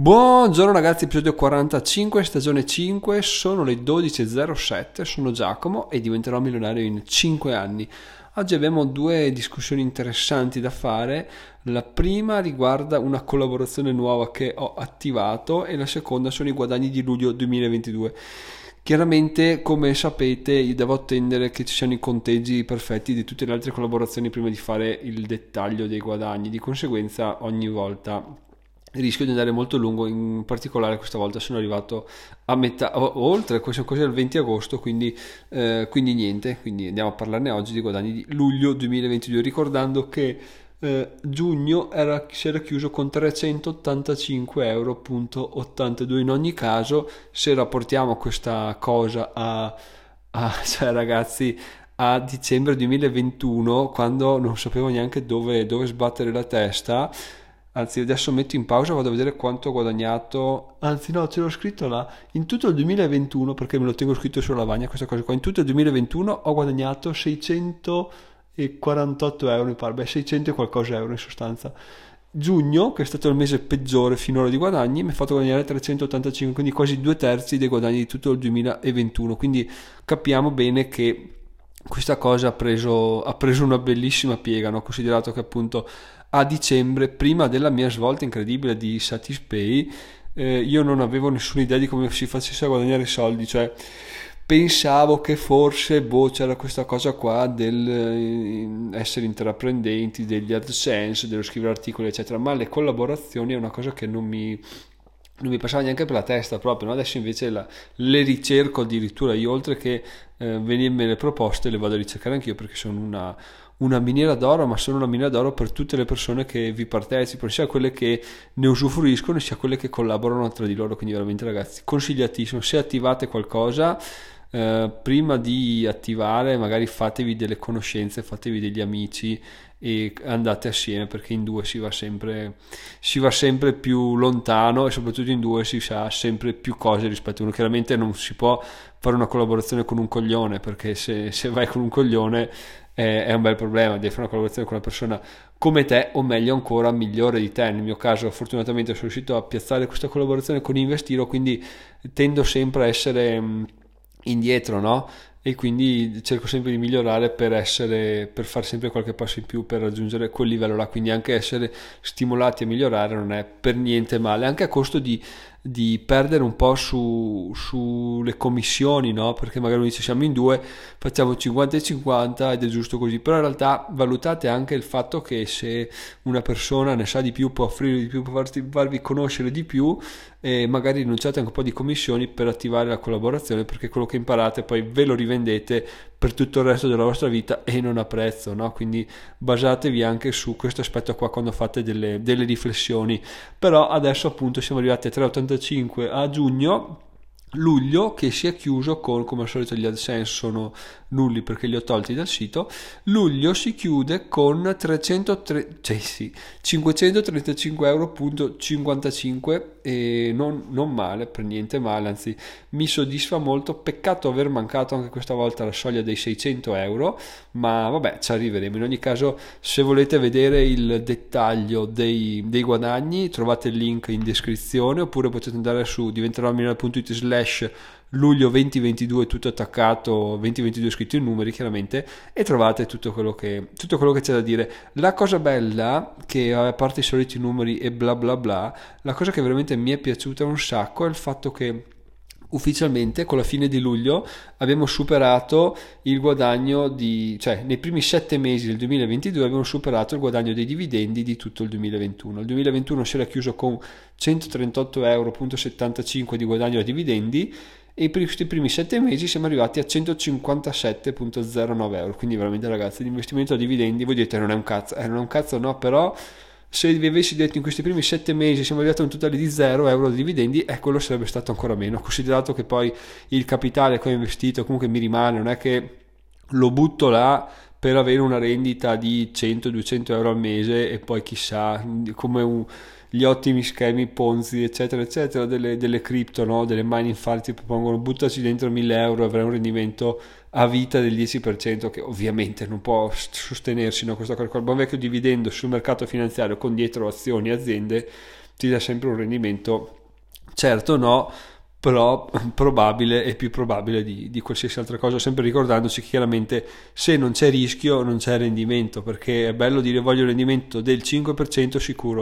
Buongiorno ragazzi, episodio 45, stagione 5, sono le 12.07, sono Giacomo e diventerò milionario in 5 anni. Oggi abbiamo due discussioni interessanti da fare, la prima riguarda una collaborazione nuova che ho attivato e la seconda sono i guadagni di luglio 2022. Chiaramente, come sapete, io devo attendere che ci siano i conteggi perfetti di tutte le altre collaborazioni prima di fare il dettaglio dei guadagni, di conseguenza ogni volta rischio di andare molto lungo, in particolare questa volta sono arrivato a metà, oltre, sono quasi al 20 agosto, quindi niente, quindi andiamo a parlarne oggi di guadagni di luglio 2022, ricordando che giugno si era chiuso con 385,82 euro. In ogni caso, se rapportiamo questa cosa cioè ragazzi, a dicembre 2021, quando non sapevo neanche dove sbattere la testa. Anzi, adesso metto in pausa, vado a vedere quanto ho guadagnato. Anzi no, ce l'ho scritto là. In tutto il 2021, perché me lo tengo scritto sulla lavagna questa cosa qua, in tutto il 2021 ho guadagnato 648 euro, mi pare, 600 e qualcosa euro in sostanza. Giugno, che è stato il mese peggiore finora di guadagni, mi ha fatto guadagnare 385, quindi quasi 2/3 dei guadagni di tutto il 2021. Quindi capiamo bene che questa cosa ha preso una bellissima piega, no? Considerato che appunto a dicembre, prima della mia svolta incredibile di Satispay, io non avevo nessuna idea di come si facesse a guadagnare soldi, cioè pensavo che forse c'era questa cosa qua del essere intraprendenti, degli AdSense, dello scrivere articoli eccetera, ma le collaborazioni è una cosa che non mi passava neanche per la testa proprio, no? Adesso invece le ricerco addirittura io, oltre che venirmi le proposte, le vado a ricercare anch'io, perché sono una miniera d'oro, ma sono una miniera d'oro per tutte le persone che vi partecipano, sia quelle che ne usufruiscono sia quelle che collaborano tra di loro. Quindi veramente ragazzi, consigliatissimo, se attivate qualcosa prima di attivare magari fatevi delle conoscenze, fatevi degli amici e andate assieme, perché in due si va sempre più lontano e soprattutto in due si sa sempre più cose rispetto a uno. Chiaramente non si può fare una collaborazione con un coglione, perché se vai con un coglione è un bel problema. Devi fare una collaborazione con una persona come te, o meglio ancora migliore di te. Nel mio caso fortunatamente sono riuscito a piazzare questa collaborazione con Investiro, quindi tendo sempre a essere indietro, no? E quindi cerco sempre di migliorare per fare sempre qualche passo in più per raggiungere quel livello là, quindi anche essere stimolati a migliorare non è per niente male, anche a costo di perdere un po' sulle commissioni, no? Perché magari uno dice siamo in due, facciamo 50-50 ed è giusto così, però in realtà valutate anche il fatto che se una persona ne sa di più, può offrire di più, può farvi conoscere di più, e magari rinunciate anche un po' di commissioni per attivare la collaborazione, perché quello che imparate poi ve lo rivendete per tutto il resto della vostra vita e non ha prezzo, no? Quindi basatevi anche su questo aspetto qua quando fate delle riflessioni. Però adesso appunto siamo arrivati a 3,85 a giugno. Luglio, che si è chiuso con, come al solito gli AdSense sono nulli perché li ho tolti dal sito, luglio si chiude con 535,55 euro, e non male, per niente male, anzi mi soddisfa molto. Peccato aver mancato anche questa volta la soglia dei 600 euro, ma vabbè, ci arriveremo. In ogni caso, se volete vedere il dettaglio dei guadagni trovate il link in descrizione, oppure potete andare su diventerominal.it/luglio 2022, tutto attaccato, 2022 scritto in numeri chiaramente, e trovate tutto quello che c'è da dire. La cosa bella, che a parte i soliti numeri e bla bla bla, la cosa che veramente mi è piaciuta un sacco è il fatto che ufficialmente con la fine di luglio abbiamo superato il guadagno cioè nei primi 7 mesi del 2022 abbiamo superato il guadagno dei dividendi di tutto il 2021. Il 2021 si era chiuso con 138,75 euro di guadagno da dividendi, e per questi primi 7 mesi siamo arrivati a 157,09 euro. Quindi veramente ragazzi, l'investimento a dividendi, voi dite non è un cazzo, no, però se vi avessi detto in questi primi 7 mesi siamo arrivati a un totale di 0 euro di dividendi, quello sarebbe stato ancora meno, considerato che poi il capitale che ho investito comunque mi rimane, non è che lo butto là per avere una rendita di 100-200 euro al mese e poi chissà, come gli ottimi schemi Ponzi eccetera eccetera delle cripto, no? Delle mining farm ti propongono buttaci dentro 1000 euro e avrai un rendimento a vita del 10%, che ovviamente non può sostenersi, no? Questo è il buon vecchio dividendo sul mercato finanziario con dietro azioni, aziende, ti dà sempre un rendimento, certo no, però probabile e più probabile di qualsiasi altra cosa, sempre ricordandoci che chiaramente se non c'è rischio non c'è rendimento, perché è bello dire voglio un rendimento del 5%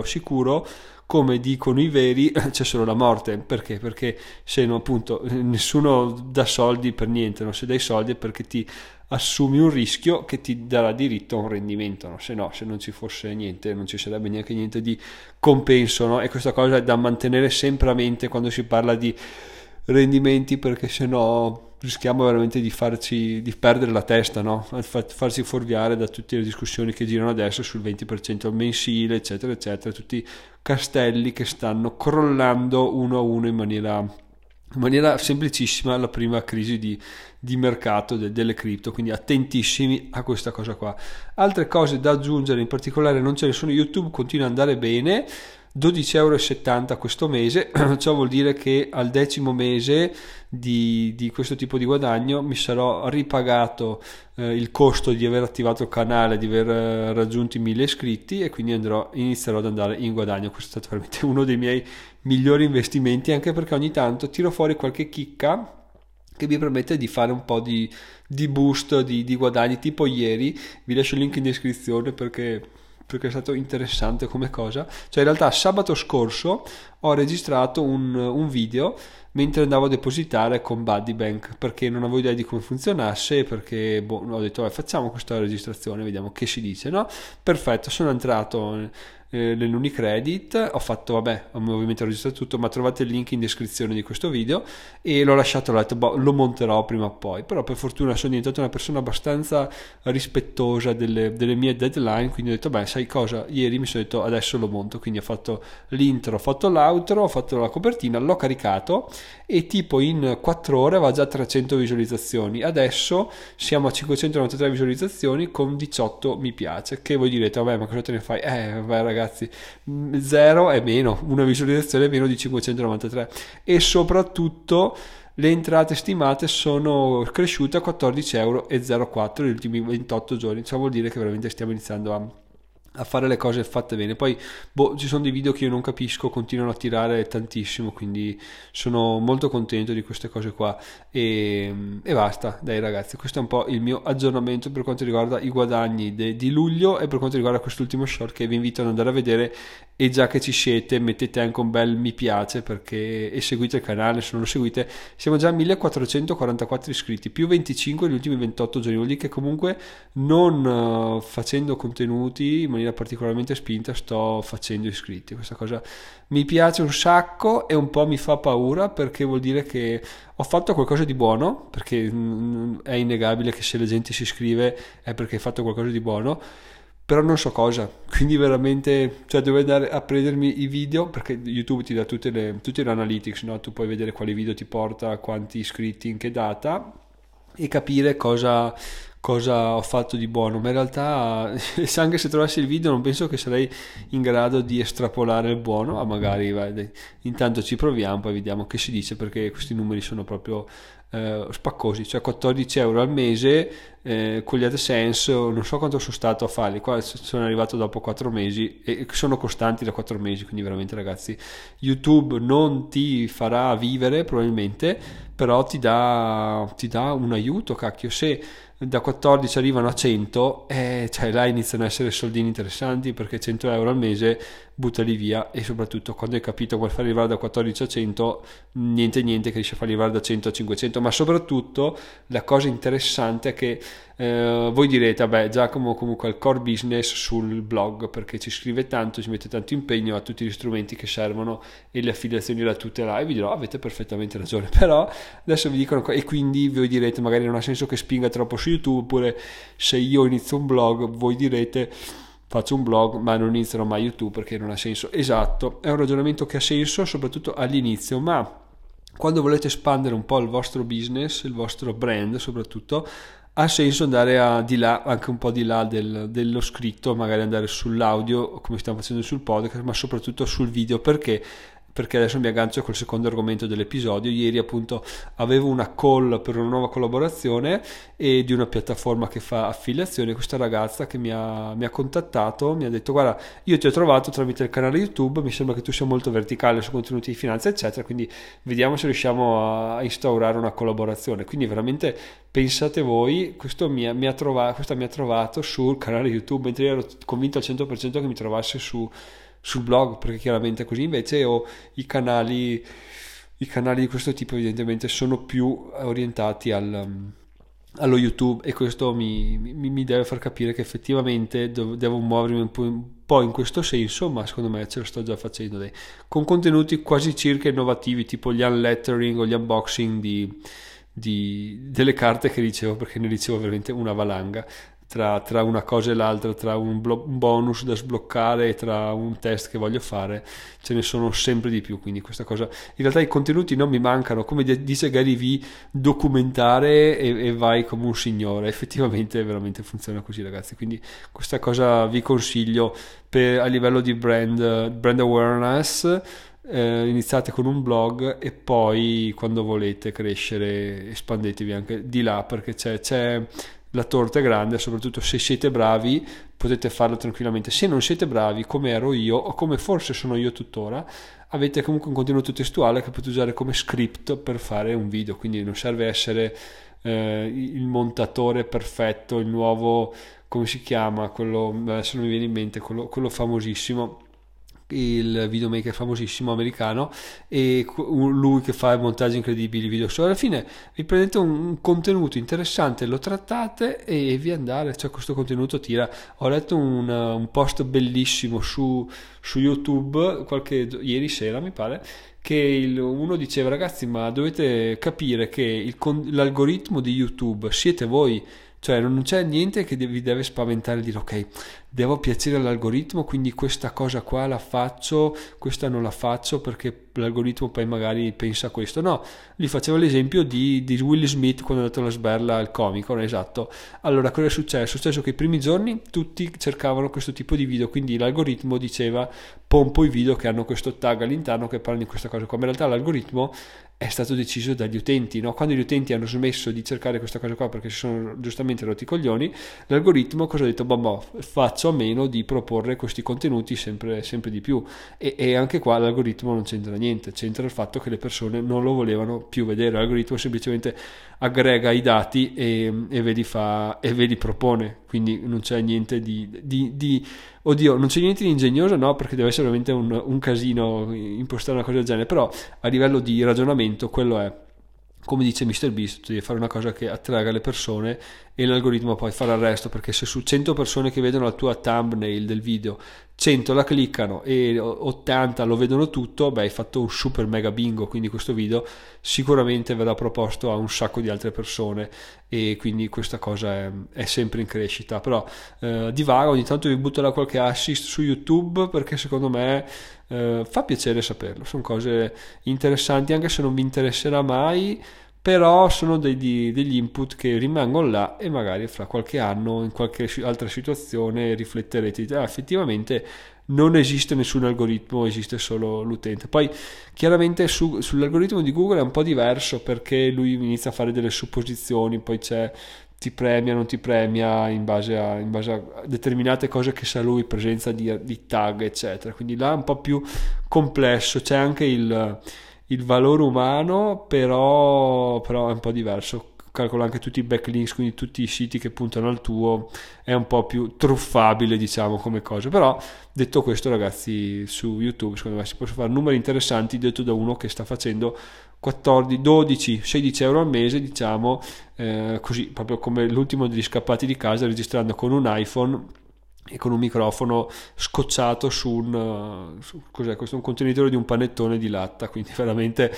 sicuro, come dicono i veri c'è solo la morte. Perché? Perché se no, appunto, nessuno dà soldi per niente, no? Se dai soldi è perché ti assumi un rischio che ti darà diritto a un rendimento, no? Se no, se non ci fosse niente, non ci sarebbe neanche niente di compenso, no? E questa cosa è da mantenere sempre a mente quando si parla di rendimenti, perché se no rischiamo veramente di perdere la testa, no? Farsi fuorviare da tutte le discussioni che girano adesso sul 20% mensile, eccetera eccetera, tutti castelli che stanno crollando uno a uno in maniera semplicissima alla prima crisi di mercato delle cripto, quindi attentissimi a questa cosa qua. Altre cose da aggiungere, in particolare non ce ne sono. YouTube continua ad andare bene, 12,70 € questo mese, ciò vuol dire che al 10° mese di questo tipo di guadagno mi sarò ripagato il costo di aver attivato il canale, di aver raggiunto i 1000 iscritti, e quindi inizierò ad andare in guadagno. Questo è stato veramente uno dei miei migliori investimenti, anche perché ogni tanto tiro fuori qualche chicca che mi permette di fare un po' di boost, di guadagni, tipo ieri. Vi lascio il link in descrizione perché è stato interessante come cosa. Cioè, in realtà sabato scorso ho registrato un video mentre andavo a depositare con Buddy Bank, perché non avevo idea di come funzionasse, perché ho detto facciamo questa registrazione, vediamo che si dice, no? Perfetto, sono entrato nell'Unicredit, ho fatto ovviamente ho registrato tutto, ma trovate il link in descrizione di questo video, e l'ho lasciato, ho detto lo monterò prima o poi. Però per fortuna sono diventato una persona abbastanza rispettosa delle mie deadline, quindi ho detto sai cosa, ieri mi sono detto adesso lo monto, quindi ho fatto l'intro, ho fatto l'outro, ho fatto la copertina, l'ho caricato e tipo in 4 ore aveva già 300 visualizzazioni. Adesso siamo a 593 visualizzazioni con 18 mi piace, che voi direte ma cosa te ne fai? Ragazzi, 0 è meno, una visualizzazione è meno di 593, e soprattutto le entrate stimate sono cresciute a 14,04 € negli ultimi 28 giorni, ciò vuol dire che veramente stiamo iniziando a fare le cose fatte bene. Poi ci sono dei video che io non capisco, continuano a tirare tantissimo, quindi sono molto contento di queste cose qua, e basta. Dai ragazzi, questo è un po' il mio aggiornamento per quanto riguarda i guadagni di luglio e per quanto riguarda quest'ultimo short, che vi invito ad andare a vedere, e già che ci siete mettete anche un bel mi piace, perché e seguite il canale se non lo seguite. Siamo già a 1444 iscritti, più 25 negli ultimi 28 giorni, vuol dire che comunque non facendo contenuti in maniera particolarmente spinta sto facendo iscritti. Questa cosa mi piace un sacco e un po' mi fa paura, perché vuol dire che ho fatto qualcosa di buono, perché è innegabile che se la gente si iscrive è perché hai fatto qualcosa di buono, però non so cosa, quindi veramente devo andare a prendermi i video, perché YouTube ti dà tutte le analytics, no? Tu puoi vedere quali video ti porta, quanti iscritti, in che data, e capire cosa ho fatto di buono. Ma in realtà anche se trovassi il video non penso che sarei in grado di estrapolare il buono, magari intanto ci proviamo, poi vediamo che si dice, perché questi numeri sono proprio spaccosi, cioè 14 € al mese con gli AdSense non so quanto sono stato a farli, qua sono arrivato dopo 4 mesi e sono costanti da 4 mesi, quindi veramente ragazzi YouTube non ti farà vivere probabilmente, però ti dà un aiuto, cacchio. Se da 14 arrivano a 100 là iniziano a essere soldini interessanti, perché 100 € al mese buttali via, e soprattutto quando hai capito come far arrivare da 14 a 100 niente che riesci a far arrivare da 100 a 500. Ma soprattutto la cosa interessante è che voi direte Giacomo comunque ha il core business sul blog, perché ci scrive tanto, ci mette tanto impegno, ha tutti gli strumenti che servono e le affiliazioni la tutela, e vi dirò avete perfettamente ragione, però adesso vi dicono, e quindi voi direte magari non ha senso che spinga troppo su YouTube, oppure se io inizio un blog voi direte faccio un blog ma non inizierò mai YouTube perché non ha senso. Esatto, è un ragionamento che ha senso soprattutto all'inizio, ma quando volete espandere un po' il vostro business, il vostro brand soprattutto, ha senso andare dello scritto, magari andare sull'audio come stiamo facendo sul podcast, ma soprattutto sul video, perché perché adesso mi aggancio col secondo argomento dell'episodio. Ieri appunto avevo una call per una nuova collaborazione e di una piattaforma che fa affiliazione. Questa ragazza che mi ha contattato mi ha detto: guarda, io ti ho trovato tramite il canale YouTube, mi sembra che tu sia molto verticale su contenuti di finanza eccetera, quindi vediamo se riusciamo a instaurare una collaborazione. Quindi veramente pensate voi, questo mi ha trovato sul canale YouTube, mentre ero convinto al 100% che mi trovasse sul blog, perché chiaramente così invece ho i canali di questo tipo, evidentemente sono più orientati allo YouTube, e questo mi deve far capire che effettivamente devo muovermi un po' in questo senso, ma secondo me ce lo sto già facendo, con contenuti quasi circa innovativi, tipo gli unlettering o gli unboxing delle carte che ricevo, perché ne ricevo veramente una valanga tra una cosa e l'altra, tra un bonus da sbloccare e tra un test che voglio fare, ce ne sono sempre di più. Quindi questa cosa, in realtà i contenuti non mi mancano, come dice Gary V, documentare e vai come un signore. Effettivamente veramente funziona così, ragazzi, quindi questa cosa vi consiglio a livello di brand awareness. Iniziate con un blog e poi, quando volete crescere, espandetevi anche di là, perché c'è la torta è grande. Soprattutto se siete bravi potete farlo tranquillamente, se non siete bravi, come ero io o come forse sono io tuttora, avete comunque un contenuto testuale che potete usare come script per fare un video. Quindi non serve essere il montatore perfetto, il nuovo, come si chiama quello, adesso non mi viene in mente, quello famosissimo, il videomaker famosissimo americano, e lui che fa montaggi incredibili video. Alla fine vi prendete un contenuto interessante, lo trattate e vi andate, cioè questo contenuto tira. Ho letto un post bellissimo su YouTube ieri sera mi pare, che uno diceva: ragazzi, ma dovete capire che l'algoritmo di YouTube siete voi. Cioè non c'è niente che vi deve spaventare e dire: ok, devo piacere all'algoritmo, quindi questa cosa qua la faccio, questa non la faccio perché l'algoritmo poi magari pensa questo. No, gli facevo l'esempio di Will Smith quando ha dato la sberla al comico, no? Esatto. Allora cosa è successo? È successo che i primi giorni tutti cercavano questo tipo di video, quindi l'algoritmo diceva: pompo i video che hanno questo tag all'interno che parlano di questa cosa qua. Ma in realtà l'algoritmo è stato deciso dagli utenti, no? Quando gli utenti hanno smesso di cercare questa cosa qua perché si sono giustamente rotti i coglioni, l'algoritmo cosa ha detto? Boh, faccio a meno di proporre questi contenuti sempre, sempre di più. E anche qua l'algoritmo non c'entra niente, c'entra il fatto che le persone non lo volevano più vedere. L'algoritmo semplicemente aggrega i dati e ve li fa e ve li propone, quindi non c'è niente di oddio, non c'è niente di ingegnoso, no, perché deve essere veramente un casino impostare una cosa del genere, però a livello di ragionamento quello è. Come dice MrBeast, tu devi fare una cosa che attragga le persone e l'algoritmo poi farà il resto, perché se su 100 persone che vedono la tua thumbnail del video 100 la cliccano e 80 lo vedono tutto, beh, hai fatto un super mega bingo. Quindi questo video sicuramente verrà proposto a un sacco di altre persone e quindi questa cosa è sempre in crescita. Però divago, ogni tanto vi butto là qualche assist su YouTube, perché secondo me fa piacere saperlo, sono cose interessanti anche se non vi interesserà mai, però sono degli input che rimangono là e magari fra qualche anno, in qualche altra situazione, rifletterete: ah, effettivamente non esiste nessun algoritmo, esiste solo l'utente. Poi chiaramente sull'algoritmo di Google è un po' diverso, perché lui inizia a fare delle supposizioni, poi c'è ti premia, non ti premia in base a determinate cose che sa lui, presenza di tag eccetera, quindi là è un po' più complesso, c'è anche il valore umano, però è un po' diverso. Calcola anche tutti i backlinks, quindi tutti i siti che puntano al tuo, è un po' più truffabile, diciamo, come cosa. Però detto questo, ragazzi, su YouTube secondo me si possono fare numeri interessanti, detto da uno che sta facendo 14, 12, 16 euro al mese, diciamo, così, proprio come l'ultimo degli scappati di casa, registrando con un iPhone e con un microfono scocciato su un contenitore di un panettone di latta. Quindi veramente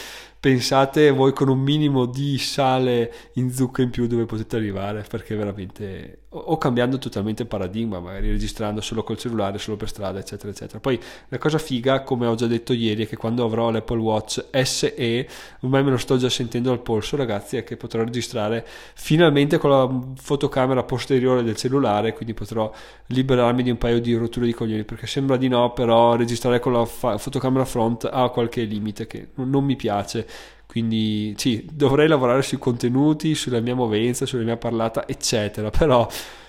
pensate voi con un minimo di sale in zucca in più dove potete arrivare, perché veramente, o cambiando totalmente il paradigma, magari registrando solo col cellulare, solo per strada, eccetera eccetera. Poi la cosa figa, come ho già detto ieri, è che quando avrò l'Apple Watch SE, ormai me lo sto già sentendo al polso, ragazzi, è che potrò registrare finalmente con la fotocamera posteriore del cellulare, quindi potrò liberarmi di un paio di rotture di coglioni, perché sembra di no, però registrare con la fotocamera front ha qualche limite che non mi piace. Quindi sì, dovrei lavorare sui contenuti, sulla mia movenza, sulla mia parlata, eccetera, però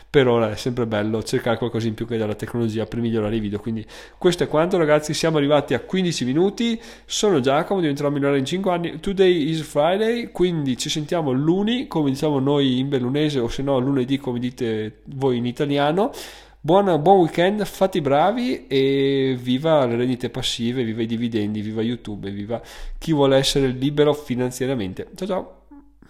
per ora è sempre bello cercare qualcosa in più che dalla tecnologia per migliorare i video. Quindi questo è quanto, ragazzi, siamo arrivati a 15 minuti. Sono Giacomo, diventerò migliore in 5 anni. Today is Friday, quindi ci sentiamo lunedì, come diciamo noi in bellunese, o se no lunedì come dite voi in italiano. Buon weekend, fate i bravi e viva le rendite passive, viva i dividendi, viva YouTube, viva chi vuole essere libero finanziariamente. Ciao ciao!